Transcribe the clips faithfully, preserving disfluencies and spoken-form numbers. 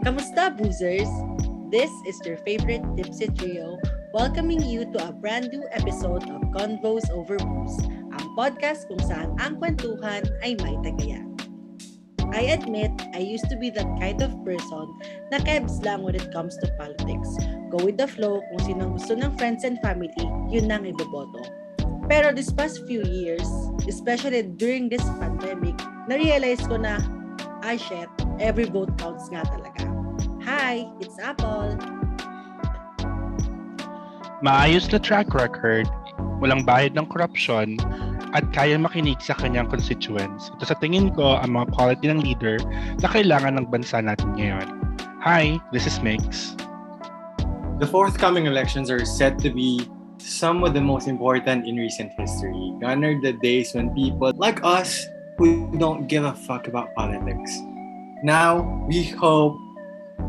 Kamusta, boozers? This is your favorite Tipsy Trio welcoming you to a brand new episode of Convos Over Booze, ang podcast kung saan ang kwentuhan ay may tagayan. I admit, I used to be that kind of person na kebs lang when it comes to politics. Go with the flow, kung sino gusto ng friends and family, yun ang iboboto. Pero this past few years, especially during this pandemic, na-realize ko na, ah shit, every vote counts nga talaga. Hi, it's Apple! Maayos na track record, walang bahid ng korupsyon, at kaya makinig sa kanyang constituents. Ito sa tingin ko ang mga quality ng leader na kailangan ng bansa natin ngayon. Hi, this is Mix. The forthcoming elections are said to be some of the most important in recent history. Gone are the days when people like us who don't give a fuck about politics. Now, we hope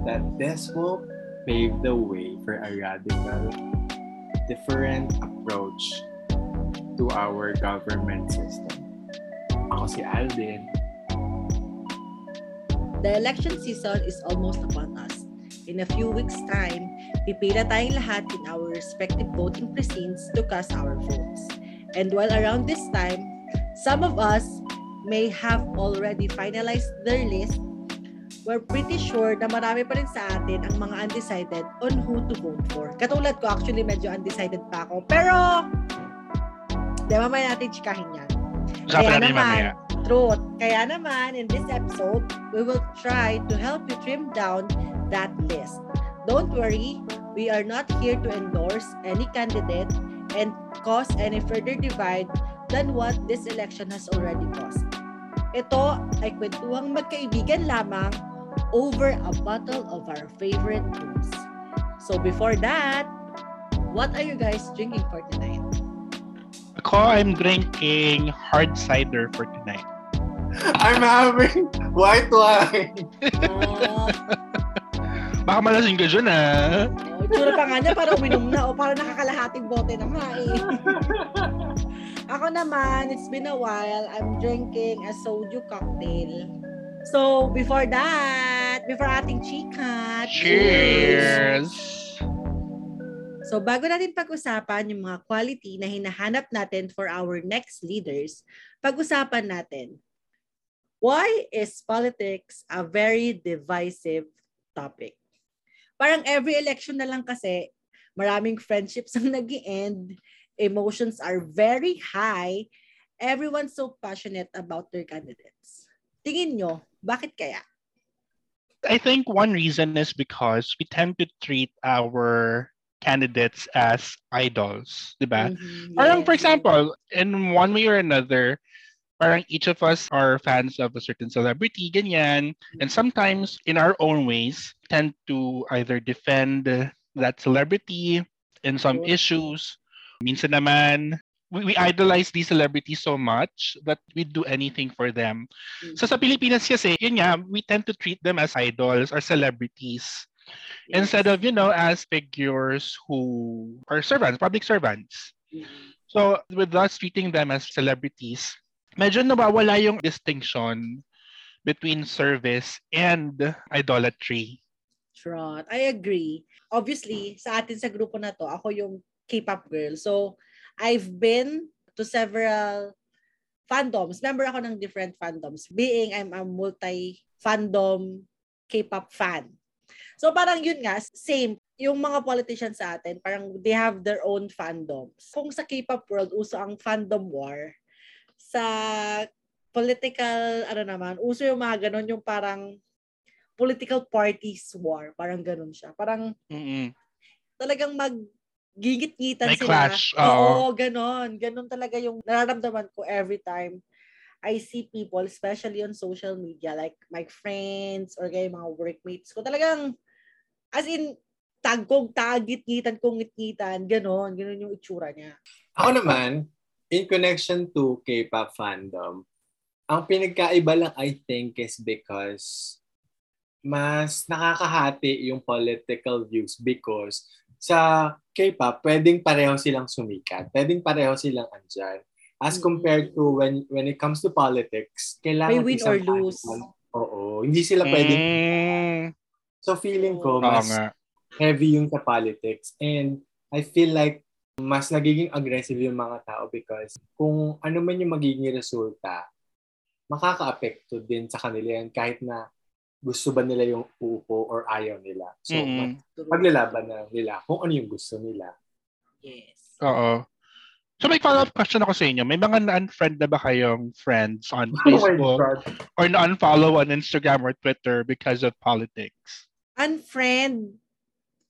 that this will pave the way for a radical, different approach to our government system. Ako si Alvin. The election season is almost upon us. In a few weeks' time, pipila tayong lahat in our respective voting precincts to cast our votes. And while around this time, some of us may have already finalized their list, we're pretty sure na marami pa rin sa atin ang mga undecided on who to vote for. Katulad ko, actually, medyo undecided pa ako. Pero, di ba, mamaya natin chikahin yan. Kaya naman, truth. Kaya naman, in this episode, we will try to help you trim down that list. Don't worry, we are not here to endorse any candidate and cause any further divide than what this election has already caused. Ito ay kwentuhang magkaibigan lamang over a bottle of our favorite booze. So before that, what are you guys drinking for tonight? Ako, I'm drinking hard cider for tonight. I'm having white wine. Uh, Baka malasing ka dyan, ah. Tsura pa nga niya, parang uminom na o parang nakakalahating bote na nga, eh. Ako naman, it's been a while, I'm drinking a soju cocktail. So, before that, before ating chika, cheers! So, bago natin pag-usapan yung mga quality na hinahanap natin for our next leaders, pag-usapan natin, why is politics a very divisive topic? Parang every election na lang kasi, maraming friendships ang nag-i-end, emotions are very high, everyone's so passionate about their candidates. Tingin nyo, bakit kaya? I think one reason is because we tend to treat our candidates as idols, diba? Mm-hmm, yeah. Parang, for example, in one way or another, parang each of us are fans of a certain celebrity, ganyan. And sometimes, in our own ways, tend to either defend that celebrity in some sure. issues. Minsan naman, we, we idolize these celebrities so much that we do anything for them. Mm-hmm. So sa Pilipinas kasi, yun nga, we tend to treat them as idols or celebrities. Yes. Instead of, you know, as figures who are servants, public servants. Mm-hmm. So with us treating them as celebrities, medyo nawawala yung distinction between service and idolatry. Trot. I agree. Obviously, sa atin sa grupo na to, ako yung K-pop girl. So, I've been to several fandoms. Member ako ng different fandoms. Being I'm a multi-fandom K-pop fan. So, parang yun nga, same. Yung mga politicians sa atin, parang they have their own fandoms. Kung sa K-pop world, uso ang fandom war. Sa political, ano naman, uso yung mga ganun, yung parang political parties war. Parang ganun siya. Parang mm-hmm. talagang mag-gigit-gitan sila. Clash. Oo, ganun. Ganun talaga yung nararamdaman ko every time I see people, especially on social media, like my friends or kaya mga workmates ko. Talagang, as in, tag kong tag, git-gitan kong git-gitan. Ganun. Ganun yung itsura niya. Ako naman, in connection to K-pop fandom, ang pinagkaiba lang I think is because mas nakakahati yung political views because sa K-pop, pwedeng pareho silang sumikat. Pwedeng pareho silang andyan. As compared to when when it comes to politics, kailangan win or lose. Oo. Hindi sila pwedeng... Mm. So feeling ko, mas oh, heavy yung sa politics. And I feel like mas nagiging aggressive yung mga tao because kung ano man yung magiging resulta, makaka-apekto din sa kanila yan kahit na gusto ba nila yung uupo or ayaw nila. So, mm-hmm. maglalaban na nila kung ano yung gusto nila. Yes. Oo. So, may follow-up question ako sa inyo. May mga na-unfriend na ba kayong friends on Facebook or na-unfollow on Instagram or Twitter because of politics? Unfriend?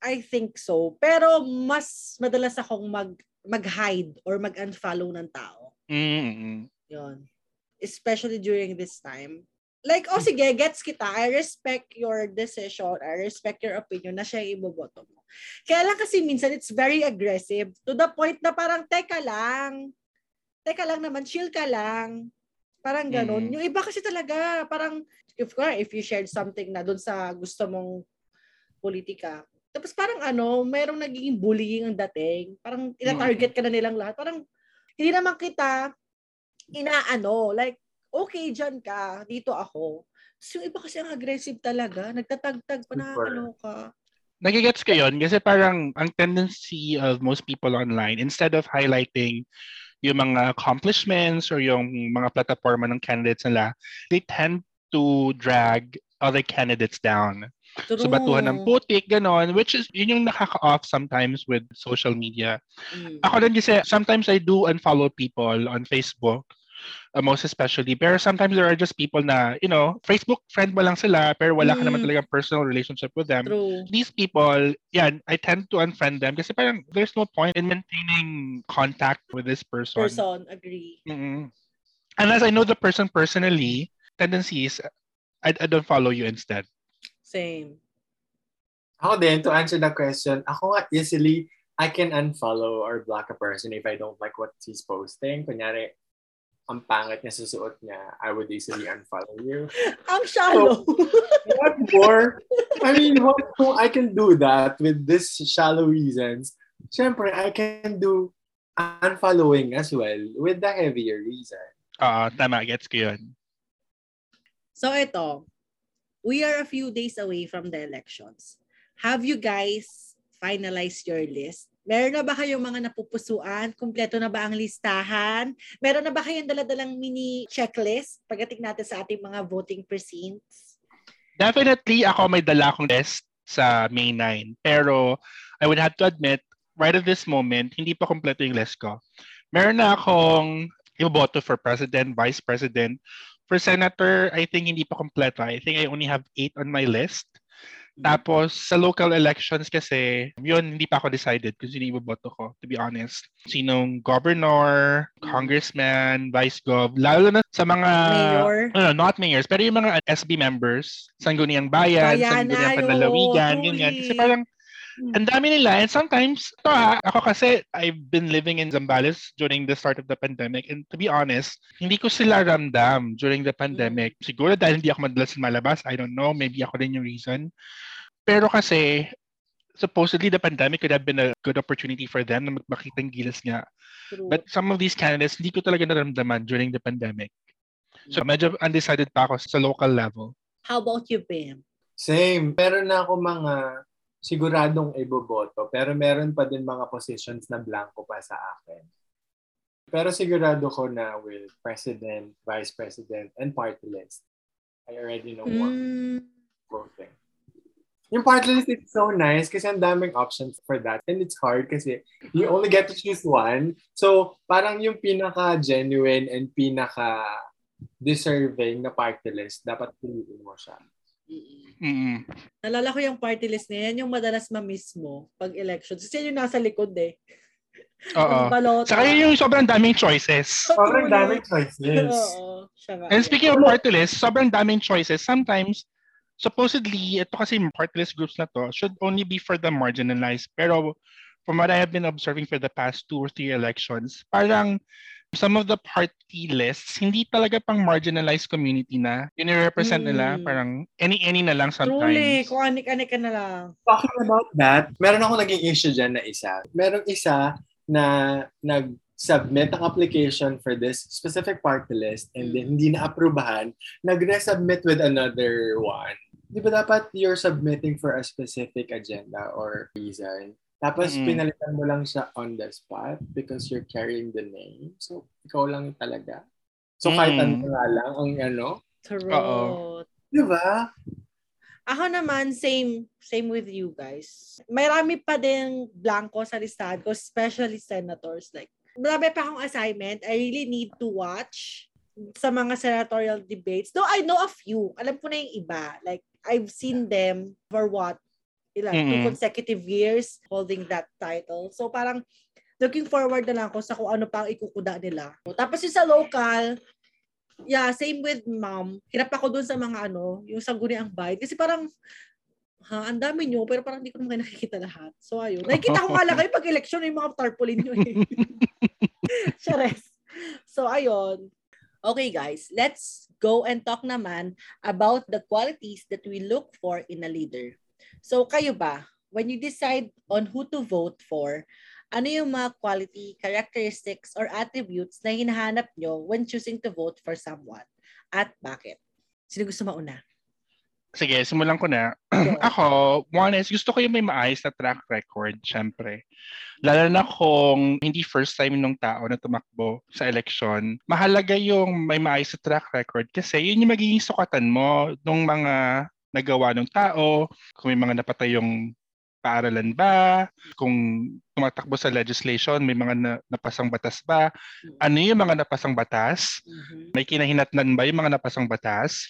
I think so. Pero mas madalas akong mag, mag-hide or mag-unfollow ng tao. Mm-hmm. Yun. Especially during this time. Like, oh sige, gets kita. I respect your decision. I respect your opinion na siya yung iboboto mo. Kaya lang kasi minsan it's very aggressive to the point na parang teka lang. Teka lang naman, chill ka lang. Parang ganun. Mm. Yung iba kasi talaga, parang if, if you shared something na dun sa gusto mong politika. Tapos parang ano, mayroong naging bullying ang dating. Parang ina-target ka na nilang lahat. Parang hindi naman kita inaano, like okay, dyan ka. Dito ako. So, iba kasi ang aggressive talaga. Nagtatagtag pa na ano ka. Nagigets ko yun kasi parang ang tendency of most people online, instead of highlighting yung mga accomplishments or yung mga plataforma ng candidates nila, they tend to drag other candidates down. True. So, batuhan ng putik, ganon, which is, yun yung nakaka-off sometimes with social media. Mm. Ako din kasi, sometimes I do unfollow people on Facebook. Uh, most especially. Pero sometimes there are just people na, you know, Facebook friend mo lang sila, pero wala mm. ka naman talagang personal relationship with them. True. These people, yeah, I tend to unfriend them kasi parang there's no point in maintaining contact with this person. Person, agree. Mm-mm. Unless I know the person personally, tendencies, I, I don't follow you instead. Same. Ako din, to answer the question, ako nga easily, I can unfollow or block a person if I don't like what he's posting. Kunyari, ang pangit niya sa suot niya, I would easily unfollow you. Ang shallow. So, what more? I mean, what, so I can do that with this shallow reasons. Siyempre, I can do unfollowing as well with the heavier reason. Oo, uh, tama. Gets ko yun. So, ito. We are a few days away from the elections. Have you guys finalized your list? Meron na ba kayong mga napupusuan? Kumpleto na ba ang listahan? Meron na ba kayong daladalang mini checklist? Pagdating natin sa ating mga voting precincts. Definitely, ako may dala akong list sa May ninth. Pero I would have to admit, right at this moment, hindi pa kumpleto yung list ko. Meron na akong iboboto for president, vice president. For senator, I think hindi pa kumpleto. I think I only have eight on my list. Tapos, sa local elections kasi, yun, hindi pa ako decided kung sino iboboto ko, to be honest. Sinong governor, congressman, vice-gov, lalo na sa mga... Mayor? No, not mayors, pero yung mga S B members, Sandiganbayan, Sandiganbayan, Panlalawigan, ganyan. Kasi parang, ang dami nila. And sometimes, ito ha, ako kasi, I've been living in Zambales during the start of the pandemic. And to be honest, hindi ko sila ramdam during the pandemic. Siguro dahil hindi ako madalas malabas, I don't know, maybe ako din yung reason. Pero kasi, supposedly the pandemic could have been a good opportunity for them na makita ang gilas nga. True. But some of these candidates, hindi ko talaga naramdaman during the pandemic. So medyo undecided pa ako sa local level. How about you, Pam? Same. Pero na ako mga siguradong iboboto. Pero meron pa din mga positions na blanco pa sa akin. Pero sigurado ko na with president, vice president, and party list. I already know what mm. voting. Yung party list is so nice kasi ang daming options for that and it's hard kasi you only get to choose one. So, parang yung pinaka-genuine and pinaka-deserving na party list, dapat piliin mo siya. Mm-mm. Nalala ko yung party list na yan, yung madalas ma-miss mo pag election. Kasi yun yung nasa likod eh. Oo. Saka yun yung sobrang daming choices. Sobrang daming choices. Oo. And speaking of party list, sobrang daming choices. Sometimes, supposedly, ito kasi party list groups na to should only be for the marginalized. Pero from what I have been observing for the past two or three elections, parang some of the party lists, hindi talaga pang marginalized community na unirepresent mm. nila, parang any-any na lang sometimes. Truly, kung anik-anik ka na lang. Talking about that, meron akong naging issue dyan na isa. Merong isa na nag-submit ang application for this specific party list and then hindi na-aprubahan, nag-resubmit with another one. Di ba dapat you're submitting for a specific agenda or reason? Tapos, mm-hmm. pinalitan mo lang siya on the spot because you're carrying the name. So, ikaw lang talaga. So, mm-hmm. kahit ano nga lang ang ano. True. Diba? Ako naman, same same with you guys. Marami pa din blanco sa listahan ko, especially senators. Like, marami pa akong assignment. I really need to watch sa mga senatorial debates. Though I know a few. Alam ko na yung iba. Like, I've seen them for what? Ilan, mm-hmm. two consecutive years holding that title. So parang looking forward na lang ako sa kung ano pang ikukuda nila. Tapos yung sa local, yeah, same with mom. Hirap ako dun sa mga ano, yung sangguniang bayad. Kasi parang, ha, ang dami nyo, pero parang hindi ko naman nakikita lahat. So ayun. Nakikita ko nga lang kayo pag-eleksyon yung mga tarpaulin nyo eh. Charis. So ayun. Okay guys, let's go and talk naman about the qualities that we look for in a leader. So, kayo ba, when you decide on who to vote for, ano yung mga quality, characteristics, or attributes na hinahanap nyo when choosing to vote for someone? At bakit? Sino gusto mauna? Sige, simulan ko na. Okay. Ako, one is, gusto ko yung may maayos na track record, syempre. Lalo na kung hindi first time nung tao na tumakbo sa election, mahalaga yung may maayos na track record kasi yun yung magiging sukatan mo nung mga nagawa ng tao, kung may mga napatay yung paaralan ba, kung tumatakbo sa legislation, may mga na, napasang batas ba, ano yung mga napasang batas, may kinahinatnan ba yung mga napasang batas,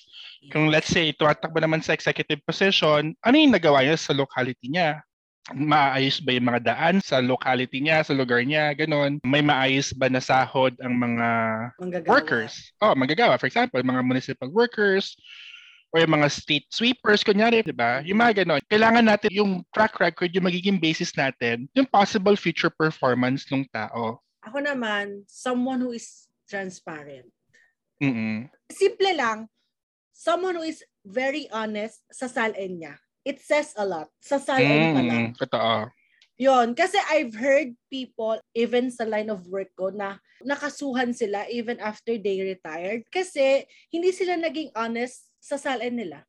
kung let's say tumatakbo naman sa executive position, ano yung nagawa niya sa locality niya, maayos ba yung mga daan sa locality niya, sa lugar niya, ganon. May maayos ba na sahod ang mga manggagawa. workers, oh manggagawa, for example, mga municipal workers, o yung mga street sweepers, kunyari, di ba? Yung mga ganon. Kailangan natin yung track record, yung magiging basis natin, yung possible future performance ng tao. Ako naman, someone who is transparent. Mm-mm. Simple lang, someone who is very honest sa salin niya. It says a lot. Sa salin pa lang. Totoo. Yun, kasi I've heard people, even sa line of work ko, na nakasuhan sila even after they retired kasi hindi sila naging honest sa salin nila.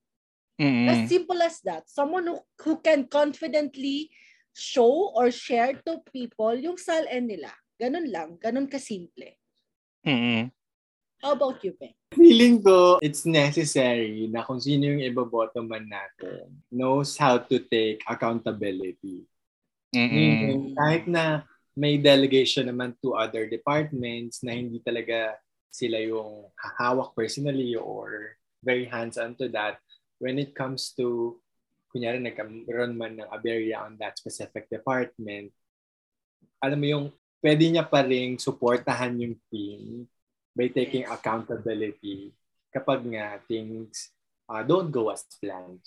Mm-hmm. As simple as that. Someone who, who can confidently show or share to people yung salin nila. Ganun lang. Ganun kasimple. Mm-hmm. How about you, Pe? Feeling ko, it's necessary na kung sino yung ibaboto man natin knows how to take accountability. Mm-hmm. Kahit na may delegation naman to other departments na hindi talaga sila yung hahawak personally or very hands-on to that. When it comes to, kunyari, nagkaroon man ng aberya on that specific department, alam mo yung, pwede niya pa rin supportahan yung team by taking yes. accountability kapag nga things uh, don't go as planned.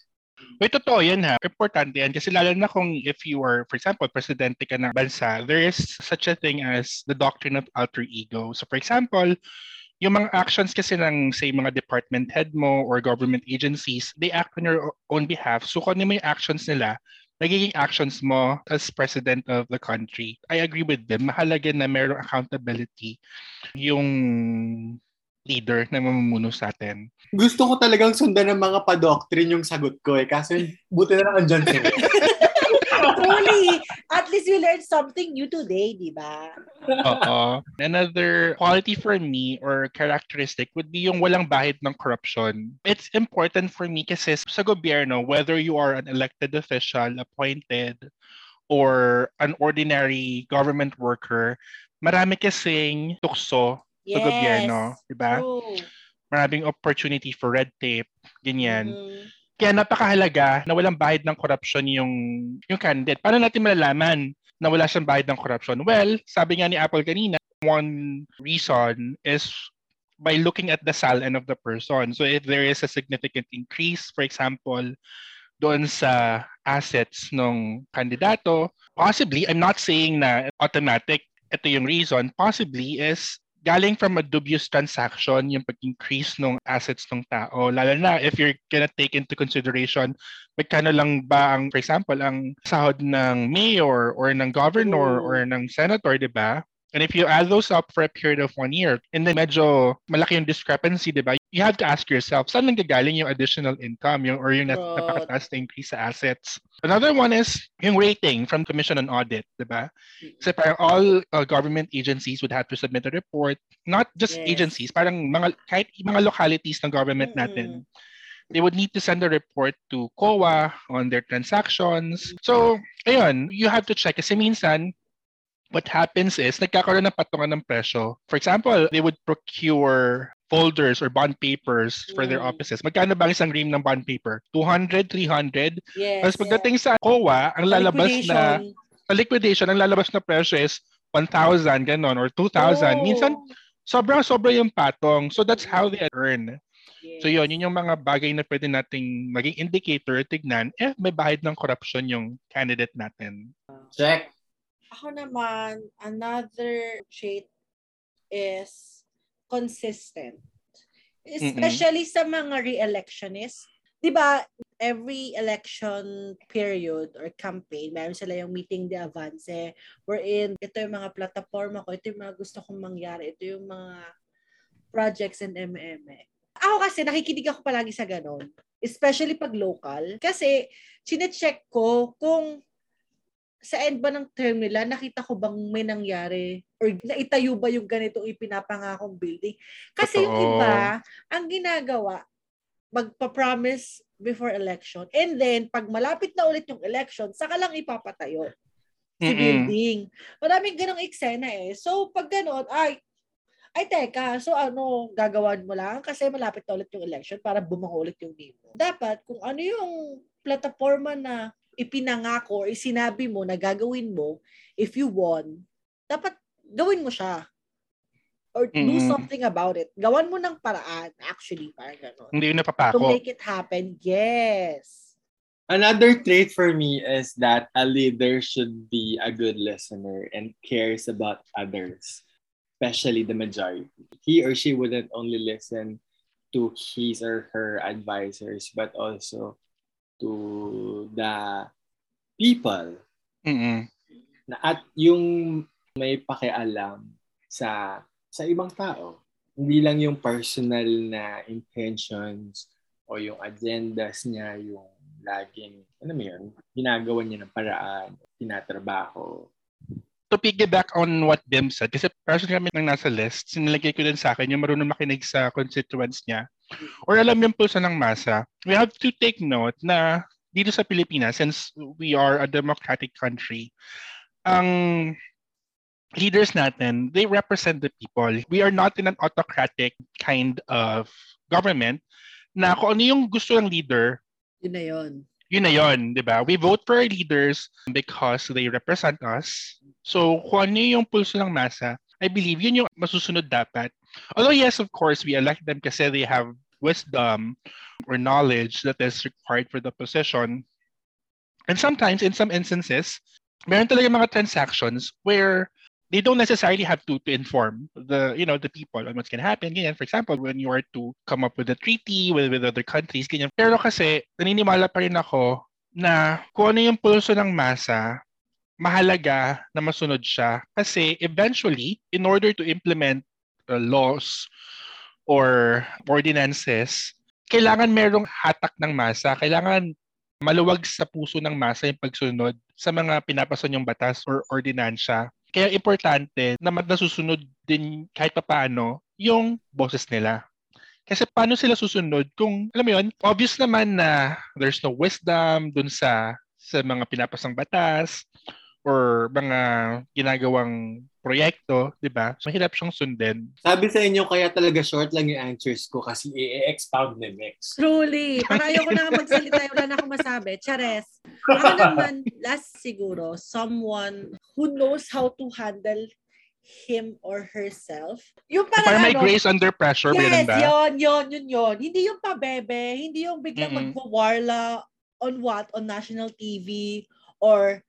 Wait, totoo yan ha. Importante yan. Kasi lalo na kung if you are, for example, presidente ka ng bansa, there is such a thing as the doctrine of alter ego. So for example, yung mga actions kasi ng, say, mga department head mo or government agencies, they act on your own behalf. So, kung ano mo yung actions nila, nagiging actions mo as president of the country. I agree with them. Mahalaga na mayroong accountability yung leader na mamumuno sa atin. Gusto ko talagang sundan ng mga pa-doctrine yung sagot ko eh. Kasi buti na lang andyan sila. Truly, at least you learned something new today, di ba? Oo. Another quality for me or characteristic would be yung walang bahid ng corruption. It's important for me kasi sa gobyerno, whether you are an elected official, appointed, or an ordinary government worker, marami kasing tukso yes. sa gobyerno, di ba? Maraming opportunity for red tape, ganyan. Mm-hmm. Kaya napakahalaga na walang bahid ng corruption yung, yung candidate. Paano natin malalaman na wala siyang bahid ng corruption? Well, sabi nga ni Apple kanina, one reason is by looking at the salary of the person. So if there is a significant increase, for example, doon sa assets ng kandidato, possibly, I'm not saying na automatic, ito yung reason, possibly is galing from a dubious transaction, yung pag-increase ng assets ng tao, lalo na if you're gonna take into consideration magkano lang ba ang, for example, ang sahod ng mayor or ng governor or ng senator, di ba? And if you add those up for a period of one year, and then medyo malaki yung discrepancy, di ba? You have to ask yourself, saan nang gagaling yung additional income yung, or yung nat- napakataas na increase sa assets? Another one is yung rating from Commission on Audit, di ba? So parang all uh, government agencies would have to submit a report, not just yes. agencies, parang mga, kahit mga localities ng government natin. They would need to send a report to C O A on their transactions. So, ayun, you have to check kasi minsan, what happens is, nagkakaroon ng patungan ng presyo. For example, they would procure folders or bond papers for mm. their offices. Magkano ba ang isang ream ng bond paper? two hundred, three hundred? Yes. Tapos pagdating yes. sa C O A, ang lalabas na, sa liquidation, ang lalabas na presyo is one thousand, ganon, or two thousand. Oh. Minsan, sobra-sobra yung patong. So that's how they earn. Yes. So yun, yun yung mga bagay na pwede nating maging indicator, tignan, eh, may bahid ng corruption yung candidate natin. Check. Ako naman, another trait is consistent. Especially mm-hmm. sa mga re-electionists. Diba, every election period or campaign, mayroon sila yung meeting de avance wherein ito yung mga plataforma ko, ito yung mga gusto kong mangyari, ito yung mga projects and M M E. Ako kasi, nakikinig ako palagi sa ganun. Especially pag local. Kasi, chinecheck ko kung sa end ba ng term nila, nakita ko bang may nangyari or naitayo ba yung ganitong ipinapangakong building? Kasi Totoo. Yung iba, ang ginagawa, magpa-promise before election and then, pag malapit na ulit yung election, saka lang ipapatayo si Mm-mm. building. Maraming ganong eksena eh. So, pag ganon, ay, ay teka, so ano, gagawan mo lang kasi malapit na ulit yung election para bumango ulit yung name. Dapat, kung ano yung plataforma na ipinangako or sinabi mo na gagawin mo if you won, dapat gawin mo siya. Or mm-hmm. do something about it. Gawan mo ng paraan, actually, parang gano'n. Hindi yun napapako. To make it happen, yes. Another trait for me is that a leader should be a good listener and cares about others, especially the majority. He or she wouldn't only listen to his or her advisors, but also to the people. Mm-mm. Na at yung may pakialam sa sa ibang tao. Hindi lang yung personal na intentions o yung agendas niya, yung laging, ano mo yun, ginagawa niya ng paraan, tinatrabaho. To piggyback on what Bim said, kasi personally kami nang nasa list, sinilagay ko din sa akin yung marunong makinig sa constituents niya. Or alam yung pulsa ng masa, we have to take note na dito sa Pilipinas, since we are a democratic country, ang leaders natin, they represent the people. We are not in an autocratic kind of government na kung ano yung gusto ng leader, yun na yun. Yun na yun, di ba? We vote for our leaders because they represent us. So kung ano yung pulso ng masa, I believe yun yung masusunod dapat. Although yes, of course, we elect them kasi they have wisdom or knowledge that is required for the position. And sometimes, in some instances, meron talaga mga transactions where they don't necessarily have to, to inform the, you know, the people on what's going to happen. Ganyan. For example, when you are to come up with a treaty with, with other countries, ganyan. Pero kasi, naniniwala pa rin ako na kung ano yung pulso ng masa, mahalaga na masunod siya. Kasi eventually, in order to implement Uh, laws or ordinances, kailangan merong hatak ng masa. Kailangan maluwag sa puso ng masa yung pagsunod sa mga pinapasan yung batas or ordinansya. Kaya importante na masusunod din kahit papaano yung boses nila. Kasi paano sila susunod kung, alam mo yun, obvious naman na there's no wisdom dun sa, sa mga pinapasang batas or mga ginagawang proyekto, di ba? Mahirap siyang sundin. Sabi sa inyo, kaya talaga short lang yung answers ko kasi i-expound na next. Truly. Para ayoko na magsalita, wala na akong masabi. Chares. Ako naman, last siguro, someone who knows how to handle him or herself. Yung para ano, my grace under pressure. Yes, yun, yun, yun, yun. Hindi yung pabebe, hindi yung biglang mm-hmm. magwawarla on what? On national T V or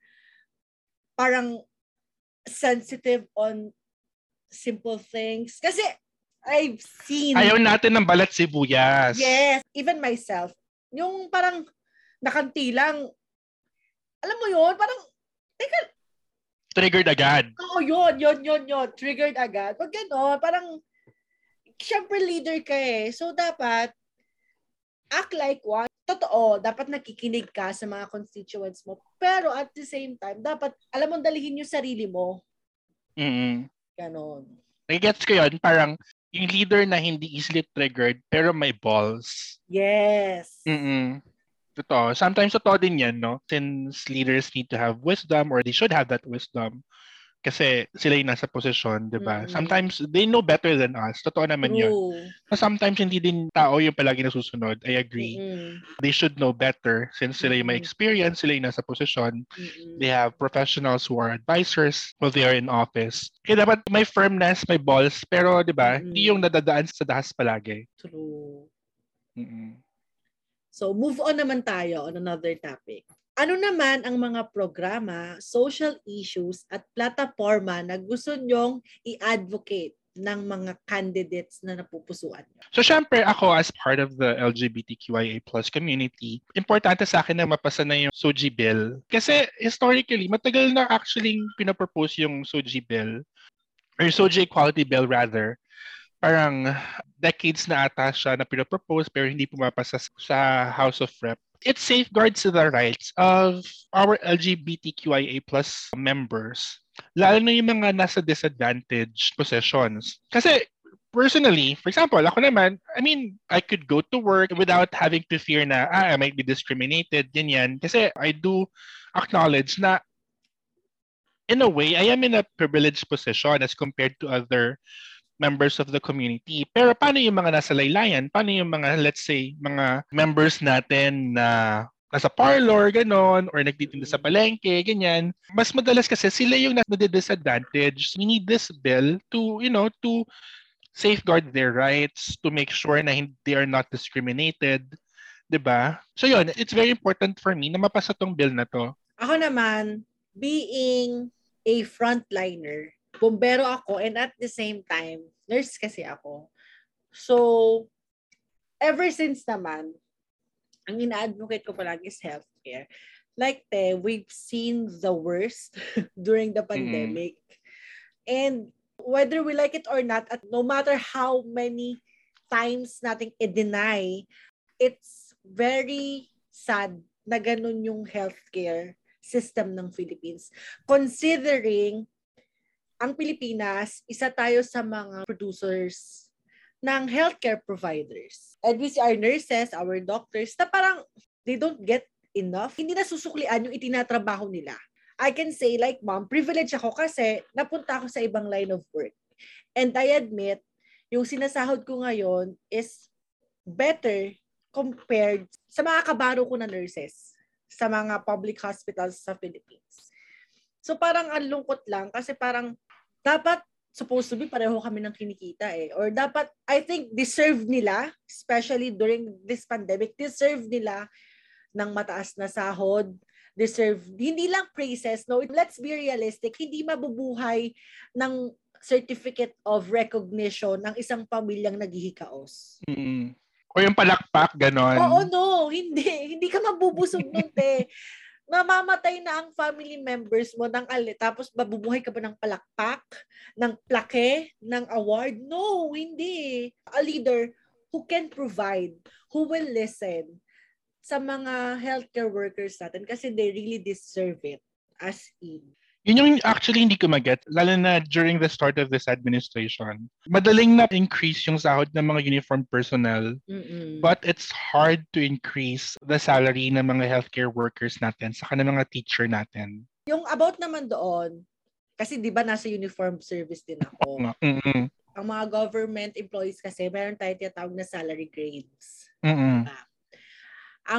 parang sensitive on simple things. Kasi I've seen... Ayaw natin ng balat sibuyas. Yes. Even myself. Yung parang nakantilang, alam mo yun, parang, teka, triggered agad. Oo, yun, yun, yun, yun. Triggered agad. Pag gano'n, parang, syempre leader ka eh. So, dapat, act like one. Totoo, dapat nakikinig ka sa mga constituents mo. Pero at the same time, dapat, alam mo, dalihin yung sarili mo. Mm-hmm. Ganon. Nagigets ko yun, parang, yung leader na hindi easily triggered, pero may balls. Yes. Mm-mm. Totoo. Sometimes totoo din yan, no? Since leaders need to have wisdom or they should have that wisdom kasi sila yung nasa posisyon, di ba? Mm. Sometimes they know better than us. Totoo naman yun. Ooh. Sometimes hindi din tao yung palagi nasusunod. I agree. Mm-hmm. They should know better since sila yung may experience, sila yung nasa posisyon. Mm-hmm. They have professionals who are advisors while they are in office. Kaya dapat may firmness, may balls, pero di ba, hindi mm-hmm. yung nadadaan sa dahas palagi. True. Mm-hmm. So, move on naman tayo on another topic. Ano naman ang mga programa, social issues, at plataforma na gusto nyong i-advocate ng mga candidates na napupusuan nyo? So, syempre ako as part of the L G B T Q I A plus community, importante sa akin na mapasa na yung S O G I bill. Kasi historically, matagal na actually pinapropose yung S O G I bill or S O G I equality bill rather. Parang decades na ata siya na pinapropose pero hindi pumapasa sa House of Rep. It safeguards the rights of our L G B T Q I A plus members, lalo na yung mga nasa disadvantaged positions. Kasi personally, for example, ako naman, I mean, I could go to work without having to fear na ah, I might be discriminated, ganyan. Kasi I do acknowledge na in a way, I am in a privileged position as compared to other members of the community. Pero paano yung mga nasa laylayan? Paano yung mga, let's say, mga members natin na nasa parlor, ganon, or nagtitinda sa palengke, ganyan. Mas madalas kasi sila yung nadidisadvantage. We need this bill to, you know, to safeguard their rights, to make sure na hindi, they are not discriminated. Diba? So yun, it's very important for me na mapasa tong bill na to. Ako naman, being a frontliner, bombero ako and at the same time, nurse kasi ako. So, ever since naman, ang ina-advocate ko palagi is healthcare. Like, te, we've seen the worst during the pandemic. Mm-hmm. And whether we like it or not, at no matter how many times natin i-deny, it's very sad na ganun yung healthcare system ng Philippines. Considering ang Pilipinas, isa tayo sa mga producers ng healthcare providers. And we see our nurses, our doctors, na parang they don't get enough. Hindi nasusuklian yung itinatrabaho nila. I can say like, ma'am, privilege ako kasi napunta ako sa ibang line of work. And I admit, yung sinasahod ko ngayon is better compared sa mga kabaro ko na nurses sa mga public hospitals sa Philippines. So parang ang lungkot lang kasi parang dapat, supposed to be, pareho kami ng kinikita eh. Or dapat, I think, deserve nila, especially during this pandemic, deserve nila ng mataas na sahod. Deserve, hindi lang praises, no? Let's be realistic, hindi mabubuhay ng certificate of recognition ng isang pamilyang naghihikaos. Mm-hmm. O yung palakpak, ganon. Oo, no, hindi. Hindi ka mabubusog nun, te. Mamamatay na ang family members mo ng alit, tapos babubuhay ka ba ng palakpak, ng plaque, ng award? No, hindi. A leader who can provide, who will listen sa mga healthcare workers natin kasi they really deserve it as in. Yun yung actually hindi ko mag-get, lalo na during the start of this administration. Madaling na increase yung sahod ng mga uniformed personnel, mm-mm, but it's hard to increase the salary ng mga healthcare workers natin, saka ng mga teacher natin. Yung about naman doon, kasi di ba nasa uniformed service din ako. Mm-mm. Ang mga government employees kasi, meron tayo tinatawag na salary grades. Mm-mm. Diba?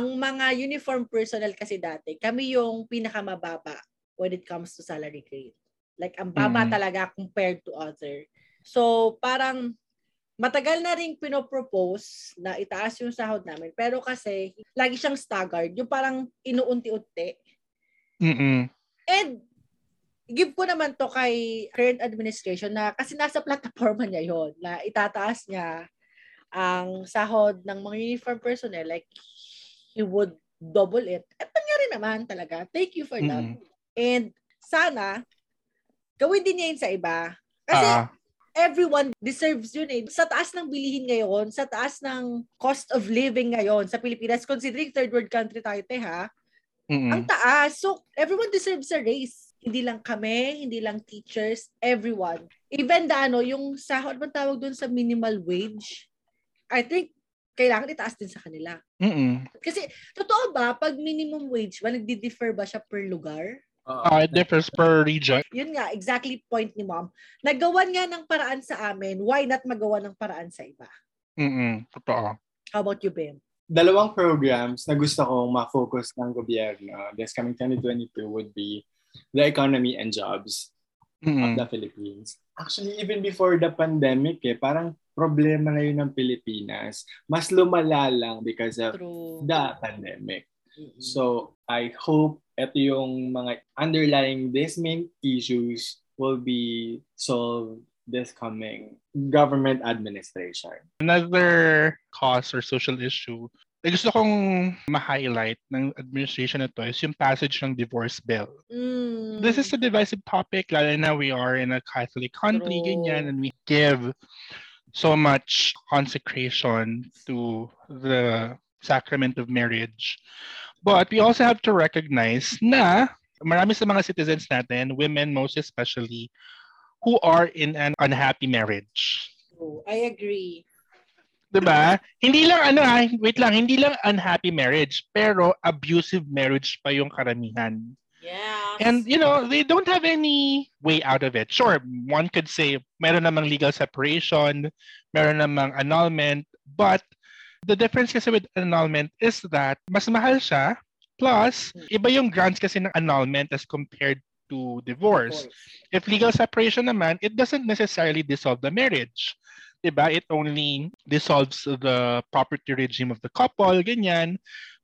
Ang mga uniformed personnel kasi dati, kami yung pinakamababa when it comes to salary grade. Like, ang baba mm-hmm. talaga compared to other. So, parang matagal na rin pinopropose na itaas yung sahod namin. Pero kasi, lagi siyang staggered. Yung parang inuunti-unti. Mm-hmm. And, give ko naman to kay current administration na kasi nasa plataforma niya yon na itataas niya ang sahod ng mga uniform personnel, like he would double it. At nangyari naman talaga. Thank you for that. Mm-hmm. And sana gawin din niya yun sa iba. Kasi uh-huh. everyone deserves yun eh. Sa taas ng bilihin ngayon, sa taas ng cost of living ngayon sa Pilipinas, considering third world country tayo te ha, mm-hmm. ang taas. So everyone deserves a raise. Hindi lang kami, hindi lang teachers, everyone. Even the ano, yung sahod, man tawag doon sa minimal wage, I think, kailangan itaas din sa kanila. Mm-mm. Kasi, totoo ba, pag minimum wage, ba, nagdi-differ ba siya per lugar? Uh, it differs per region. Yun nga, exactly point ni Mom. Nagawan nga ng paraan sa amin, why not magawa ng paraan sa iba? Mm-mm, totoo. How about you, Ben? Dalawang programs na gusto kong ma-focus ng gobyerno this coming twenty twenty-two would be the economy and jobs mm-hmm. of the Philippines. Actually, even before the pandemic, eh, parang problema na yun ng Pilipinas. Mas lumala lang because of True. the pandemic. Mm-hmm. So, I hope ito yung mga underlying these main issues will be solved this coming government administration. Another cause or social issue na gusto kong ma-highlight ng administration na to is yung passage ng divorce bill. Mm. This is a divisive topic, lalo na we are in a Catholic country, True. ganyan, and we give so much consecration to the sacrament of marriage. But we also have to recognize na marami sa mga citizens natin, women most especially, who are in an unhappy marriage. Oh, I agree. Diba? Hindi lang ano ha, wait lang, hindi lang unhappy marriage, pero abusive marriage pa yung karamihan. Yeah. And you know, they don't have any way out of it. Sure, one could say meron namang legal separation, meron namang annulment, but the difference kasi with annulment is that mas mahal siya, plus iba yung grounds kasi ng annulment as compared to divorce. divorce. If legal separation naman, it doesn't necessarily dissolve the marriage. Diba? It only dissolves the property regime of the couple, ganyan.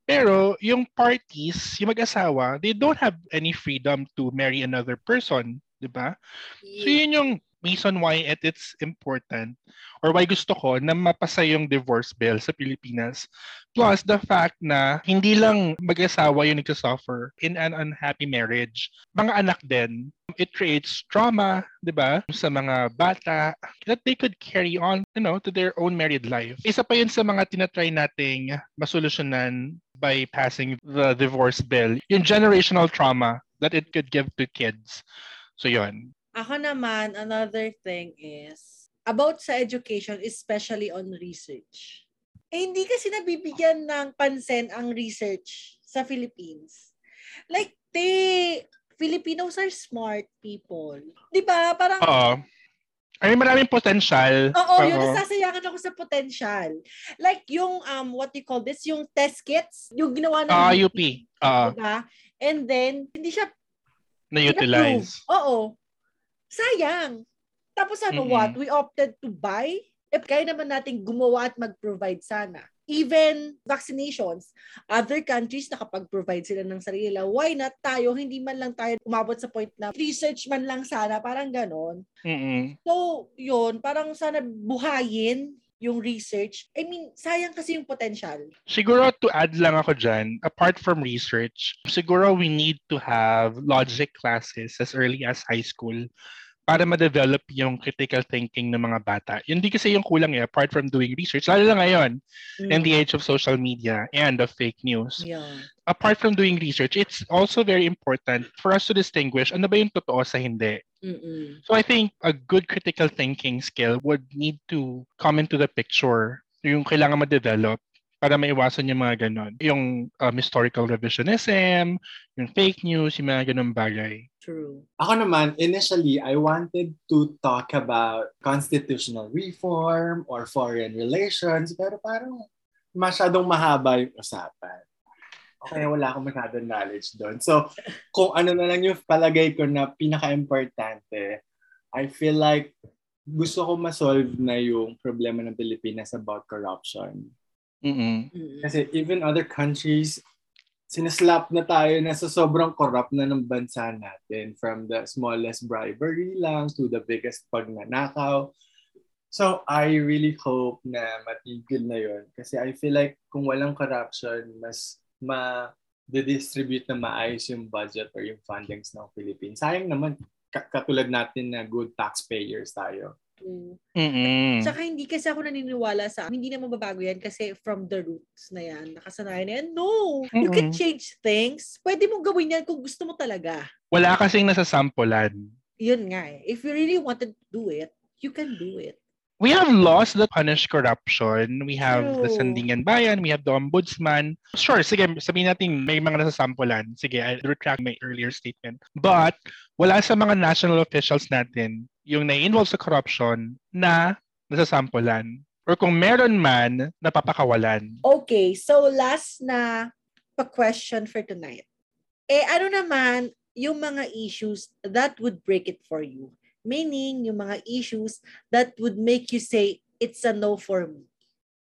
Pero yung parties, yung mag-asawa, they don't have any freedom to marry another person, diba? Yeah. So yun yung reason why it, it's important or why gusto ko na mapasa yung divorce bill sa Pilipinas. Plus the fact na hindi lang mag-asawa yung nagsasuffer in an unhappy marriage. Mga anak din. It creates trauma, di ba, sa mga bata that they could carry on, you know, to their own married life. Isa pa yun sa mga tinatry nating masolusyonan by passing the divorce bill, yung generational trauma that it could give to kids. So yun. Ako naman, another thing is about sa education, especially on research. Eh, hindi kasi nabibigyan ng pansin ang research sa Philippines. Like, they... Filipinos are smart people. Di ba? Parang... Oo. Ay, maraming potential. Oo, Uh-oh. yun. Nasasayangan ako sa potential. Like yung, um, what you call this, yung test kits, yung ginawa ng... Ah, uh, U P. Uh-oh. Diba? And then, hindi siya... Na-utilize. Oo. Sayang. Tapos ano mm-hmm. what? We opted to buy. Eh, kaya naman natin gumawa at mag-provide sana. Even vaccinations, other countries nakapag-provide sila ng sarili. Why not tayo? Hindi man lang tayo umabot sa point na research man lang sana. Parang ganon. Mm-hmm. So, yun. Parang sana buhayin yung research. I mean, sayang kasi yung potential. Siguro to add lang ako dyan, apart from research, siguro we need to have logic classes as early as high school para ma-develop yung critical thinking ng mga bata. Yun di kasi yung kulang eh, apart from doing research, lalo na ngayon, mm. in the age of social media and of fake news. Yeah. Apart from doing research, it's also very important for us to distinguish ano ba yung totoo sa hindi. Mm-mm. So I think a good critical thinking skill would need to come into the picture, yung kailangan ma-develop para maiwasan yung mga ganon. Yung um, historical revisionism, yung fake news, yung mga ganong bagay. True. Ako naman, initially, I wanted to talk about constitutional reform or foreign relations, pero parang masyadong mahaba yung usapan. Kaya wala akong masyadong knowledge doon. So, kung ano na lang yung palagay ko na pinaka-importante, I feel like gusto ko ma-solve na yung problema ng Pilipinas about corruption. Mm-mm. Kasi even other countries sinaslap na tayo na sa sobrang corrupt na ng bansa natin, from the smallest bribery lang to the biggest pagnanakaw. So I really hope na matigil na yun. Kasi I feel like kung walang corruption, mas ma-distribute na maayos yung budget or yung fundings ng Philippines. Sayang naman, katulad natin na good taxpayers tayo. Mm. Saka hindi kasi ako naniniwala sa hindi na mababago yan kasi from the roots na yan, nakasanayan na yan. No, mm-mm. You can change things. Pwede mong gawin yan kung gusto mo talaga. Wala kasing nasasampulan. Yun nga eh. If you really wanted to do it, you can do it. We have laws that punish corruption. We have oh. the Sandiganbayan. We have the Ombudsman. Sure, sige, sabihin natin may mga nasasampulan. Sige, I retract my earlier statement. But wala sa mga national officials natin yung na-involve sa corruption na nasasampulan. Or kung meron man, napapakawalan. Okay, so last na pa-question for tonight. Eh ano naman yung mga issues that would break it for you? Meaning, yung mga issues that would make you say, it's a no for me.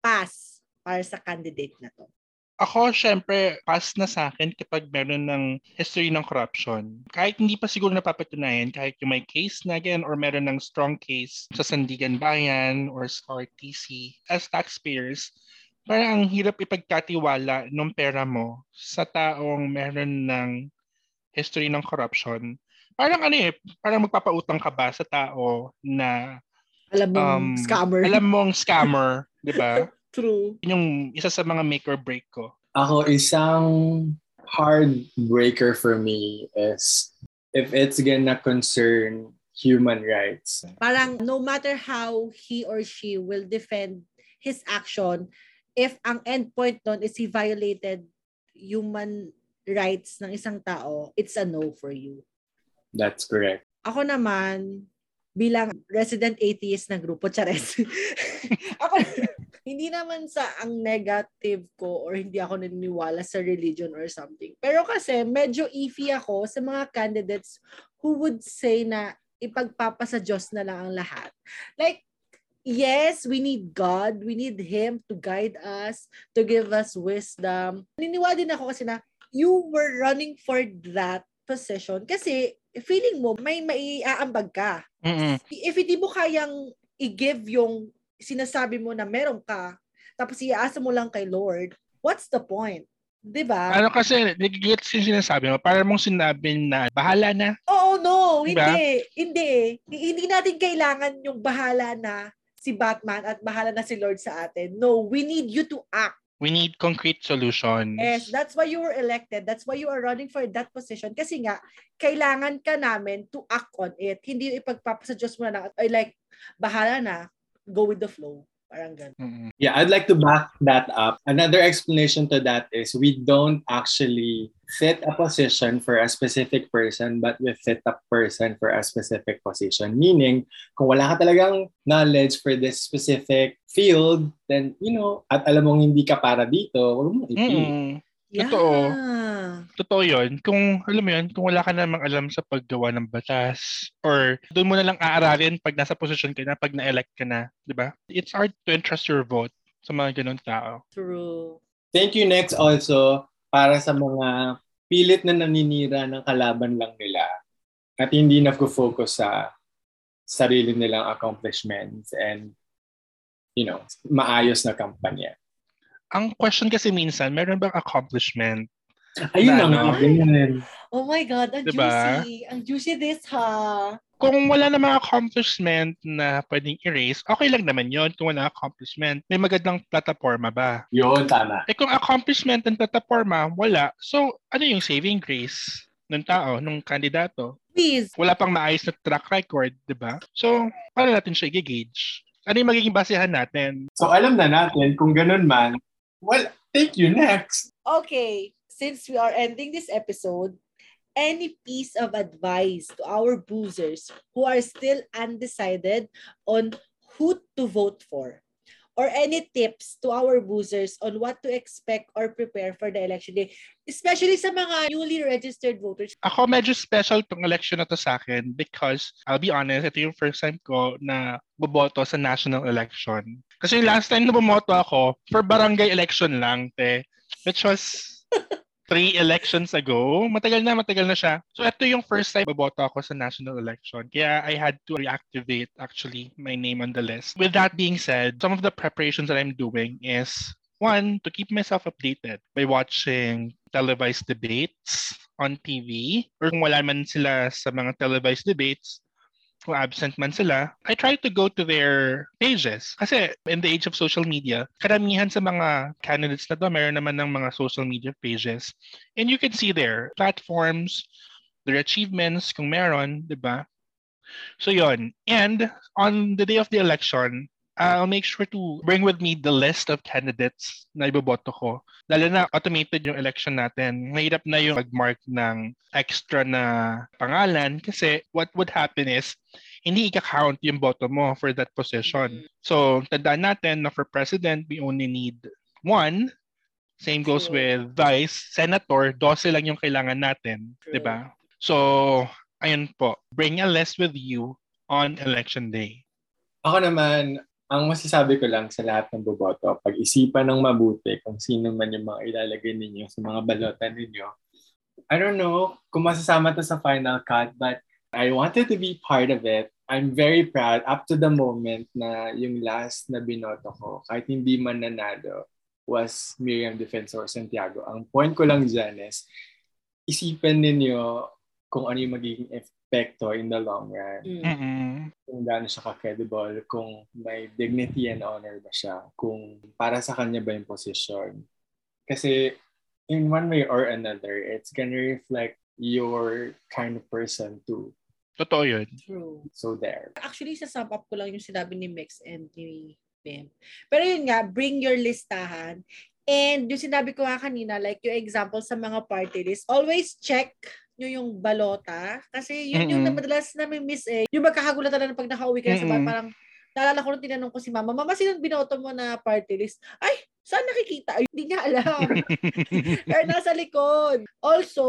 Pass para sa candidate na to. Ako, syempre, pass na sa akin kapag meron ng history ng corruption. Kahit hindi pa siguro napapatunayan, kahit yung may case na again or meron ng strong case sa Sandiganbayan or sa R T C, as taxpayers, parang ang hirap ipagtatiwala ng pera mo sa taong meron ng history ng corruption. Parang ano eh, parang magpapautang ka ba sa tao na alam mong um, scammer? Alam mong scammer, di ba? True. Yung isa sa mga make or break ko. Ako, isang hard breaker for me is if it's gonna concern human rights. Parang no matter how he or she will defend his action, if ang end point nun is he violated human rights ng isang tao, it's a no for you. That's correct. Ako naman, bilang resident atheist na grupo, Chares. Ako, hindi naman sa ang negative ko or hindi ako naniniwala sa religion or something. Pero kasi medyo iffy ako sa mga candidates who would say na ipagpapasa Diyos na lang ang lahat. Like, yes, we need God. We need Him to guide us, to give us wisdom. Naniniwala din ako kasi na you were running for that position kasi feeling mo may maiaambag ka. Mm-hmm. If hindi mo kayang i-give yung sinasabi mo na meron ka, tapos iaasa mo lang kay Lord, what's the point? Diba? Ano kasi, nag-gets yung sinasabi mo, para mong sinabi na bahala na. Oo, no, diba? hindi. Hindi. Hindi natin kailangan yung bahala na si Batman at bahala na si Lord sa atin. No, we need you to act. We need concrete solutions. Yes, that's why you were elected. That's why you are running for that position. Kasi nga, kailangan ka namin to act on it. Hindi ipagpapasa Diyos mo na lang. Or like, bahala na. Go with the flow. Parang ganun. Yeah, I'd like to back that up. Another explanation to that is we don't actually fit a position for a specific person, but we fit a person for a specific position. Meaning, kung wala ka talagang knowledge for this specific field, then, you know, at alam mong hindi ka para dito, wag mong ipilit. Mm. Yeah. Totoo. Totoo yun. Kung, alam mo yun, kung wala ka namang alam sa paggawa ng batas or doon mo na lang aaralin pag nasa posisyon ka na, pag na-elect ka na, di ba? It's hard to entrust your vote sa mga ganun tao. True. Thank you next also para sa mga pilit na naninira ng kalaban lang nila at hindi nag-focus sa sarili nilang accomplishments and you know, maayos na kampanya. Ang question kasi minsan, meron bang accomplishment? Ayun na, na, na. Oh my God, ang diba? Juicy. Ang juicy this, ha? Kung wala na mga accomplishment na pwedeng erase, okay lang naman yon. Kung wala accomplishment, may magandang plataforma ba? Yun, tama. Eh kung accomplishment ng plataforma, wala. So, ano yung saving grace ng tao, ng kandidato? Please. Wala pang maayos na track record, diba? So, paano natin siya i-gauge? Ano yung magiging basehan natin? So, alam na natin kung ganun man. Well, thank you. Next. Okay. Since we are ending this episode, any piece of advice to our boozers who are still undecided on who to vote for? Or any tips to our boozers on what to expect or prepare for the election day, especially sa mga newly registered voters? Ako medyo special tong election na to sa akin because, I'll be honest, ito yung first time ko na boboto sa national election. Kasi last time na bumoto ako, for barangay election lang, te, which was three elections ago. Matagal na, matagal na siya. So ito yung first time baboto ako sa national election. Kaya I had to reactivate actually my name on the list. With that being said, some of the preparations that I'm doing is, one, to keep myself updated by watching televised debates on T V. Or kung wala man sila sa mga televised debates, kung absent man sila, I try to go to their pages. Kasi in the age of social media, karamihan sa mga candidates na to, mayroon naman ng mga social media pages. And you can see their platforms, their achievements, kung meron, di ba? So yun. And on the day of the election, I'll make sure to bring with me the list of candidates na iboboto ko. Lalo na automated yung election natin. Mahirap na yung mag-mark ng extra na pangalan kasi what would happen is hindi ika-count yung boto mo for that position. So, tandaan natin na for president, we only need one. Same goes True. With vice, senator, twelve lang yung kailangan natin. True. Diba? So, ayun po. Bring a list with you on election day. Ako naman, ang masasabi ko lang sa lahat ng boboto, pag-isipan ng mabuti kung sino man yung mga ilalagay ninyo sa mga balota ninyo. I don't know kung masasama to sa final cut, but I wanted to be part of it. I'm very proud up to the moment na yung last na binoto ko, kahit hindi man nanalo, was Miriam Defensor Santiago. Ang point ko lang dyan is, isipan ninyo kung ano yung magiging epekto in the long run. Mm-hmm. Kung gaano siya ka-credible, kung may dignity and honor ba siya, kung para sa kanya ba yung position. Kasi in one way or another, it's gonna reflect your kind of person too. Totoo yun. True. So there. Actually, sasum up ko lang yung sinabi ni Mix and ni Pim. Pero yun nga, bring your listahan. And yung sinabi ko nga kanina, like yung example sa mga party list, always check yung balota. Kasi yun yung madalas na may miss eh. Yung magkakagulatan na pag nakauwi ka sa bahay, parang naalala ko nung tinanong ko si mama, mama, sino binoto mo na party list? Ay, saan nakikita? Ay, hindi niya alam. Kaya nasa likod. Also,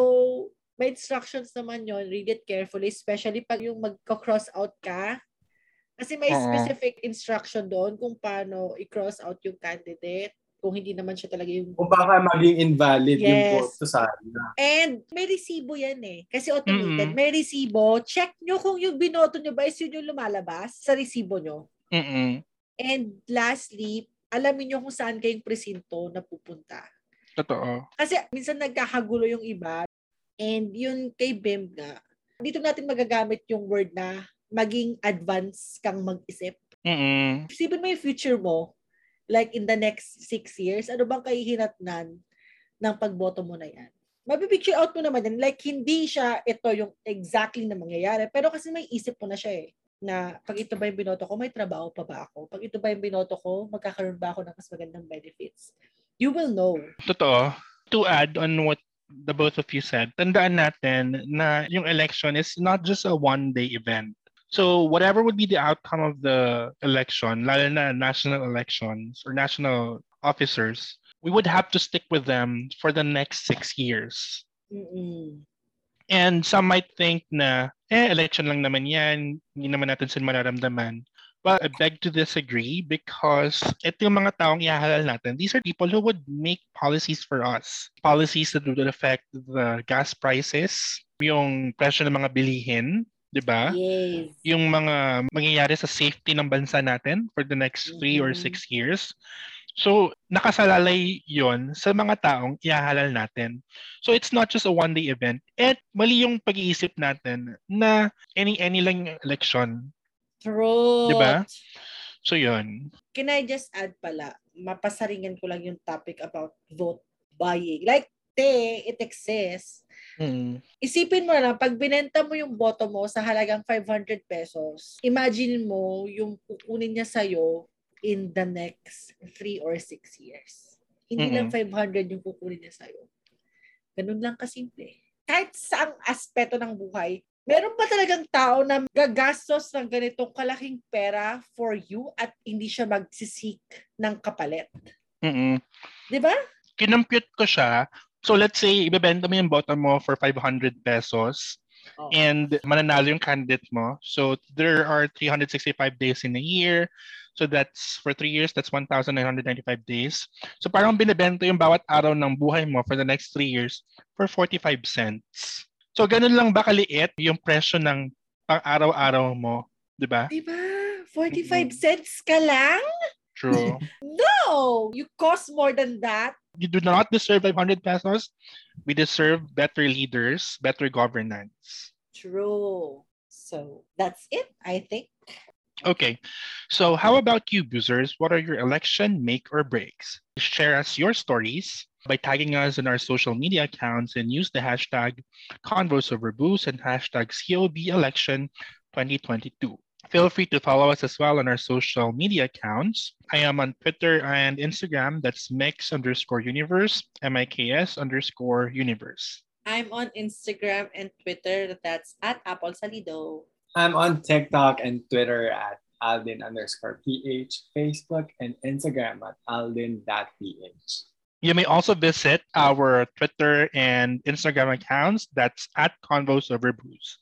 may instructions naman yun. Read it carefully, especially pag yung magka-cross out ka. Kasi may specific instruction doon kung paano i-cross out yung candidate. Kung hindi naman siya talaga yung... Kung baka maging invalid yes. yung vote sa akin. And may resibo yan eh. Kasi automated. Mm-mm. May resibo. Check nyo kung yung binoto nyo ba is yun yung lumalabas sa resibo nyo. Mm-mm. And lastly, alamin nyo kung saan kayong presinto na pupunta. Totoo. Kasi minsan nagkakagulo yung iba. And yun kay Bim nga. Dito natin magagamit yung word na maging advance kang mag-isip. Mm-mm. Isipin mo yung future mo. Like in the next six years, ano bang kahihinatnan ng pagboto mo na yan? Mabipicture out mo naman yan. Like hindi siya ito yung exactly na mangyayari. Pero kasi may isip mo na siya eh. Na pag ito ba yung binoto ko, may trabaho pa ba ako? Pag ito ba yung binoto ko, magkakaroon ba ako ng mas magandang benefits? You will know. Totoo. To add on what the both of you said, tandaan natin na yung election is not just a one-day event. So whatever would be the outcome of the election, lalo na national elections or national officers, we would have to stick with them for the next six years. Mm-mm. And some might think na, eh, election lang naman yan, hindi naman natin sila mararamdaman. Well, I beg to disagree because ito yung mga taong ihahalal natin. These are people who would make policies for us. Policies that would affect the gas prices, yung presyo ng mga bilihin, diba? Yes. Yung mga mangyayari sa safety ng bansa natin for the next three mm-hmm. or six years. So, nakasalalay yon sa mga taong iahalal natin. So, it's not just a one-day event. At mali yung pag-iisip natin na any-any lang yung election. True. Diba? So, yun. Can I just add pala, mapasaringan ko lang yung topic about vote buying. Like, te, it exists. Mm. Isipin mo na pag binenta mo yung boto mo sa halagang five hundred pesos, imagine mo yung kukunin niya sa'yo in the next three or six years. Hindi Mm-mm. lang five hundred yung kukunin niya sa'yo. Ganun lang kasimple. Kahit saang aspeto ng buhay, meron ba talagang tao na gagastos ng ganitong kalaking pera for you at hindi siya magsisik ng kapalit? Mm-mm. Diba? Kinampute ko siya. So let's say, ibebenta mo yung boto mo for five hundred pesos oh. and mananalo yung candidate mo. So there are three hundred sixty-five days in a year. So that's for three years, that's one thousand nine hundred ninety-five days. So parang binibenta yung bawat araw ng buhay mo for the next three years for forty-five cents. So ganun lang ba kaliit yung presyo ng pang-araw-araw mo, di ba? Di ba? forty-five cents ka lang? True. No! You cost more than that. You do not deserve five hundred pesos. We deserve better leaders, better governance. True. So that's it, I think. Okay. So how about you, boozers? What are your election make or breaks? Share us your stories by tagging us in our social media accounts and use the hashtag Convos Over Booze and hashtag C O B election twenty twenty-two. Feel free to follow us as well on our social media accounts. I am on Twitter and Instagram. That's mix underscore universe, M I K S underscore universe. I'm on Instagram and Twitter. That's at Apple Salido. I'm on TikTok and Twitter at Aldin underscore PH, Facebook and Instagram at Aldin.ph. You may also visit our Twitter and Instagram accounts. That's at Convos Over Booze.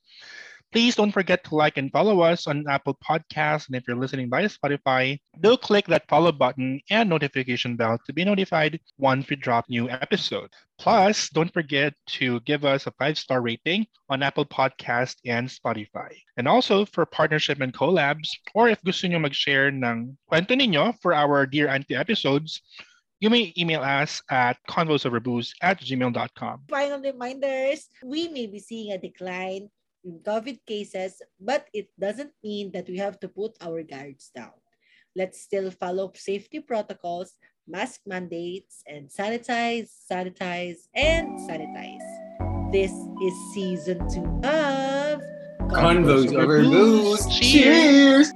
Please don't forget to like and follow us on Apple Podcasts. And if you're listening via Spotify, do click that follow button and notification bell to be notified once we drop new episodes. Plus, don't forget to give us a five-star rating on Apple Podcasts and Spotify. And also for partnership and collabs, or if gusto nyo mag-share ng kwento ninyo for our Dear Auntie episodes, you may email us at convosoverbooze at gmail dot com. Final reminders, we may be seeing a decline in COVID cases, but it doesn't mean that we have to put our guards down. Let's still follow safety protocols, mask mandates, and sanitize, sanitize, and sanitize. This is season two of Convos Over Booze. Cheers!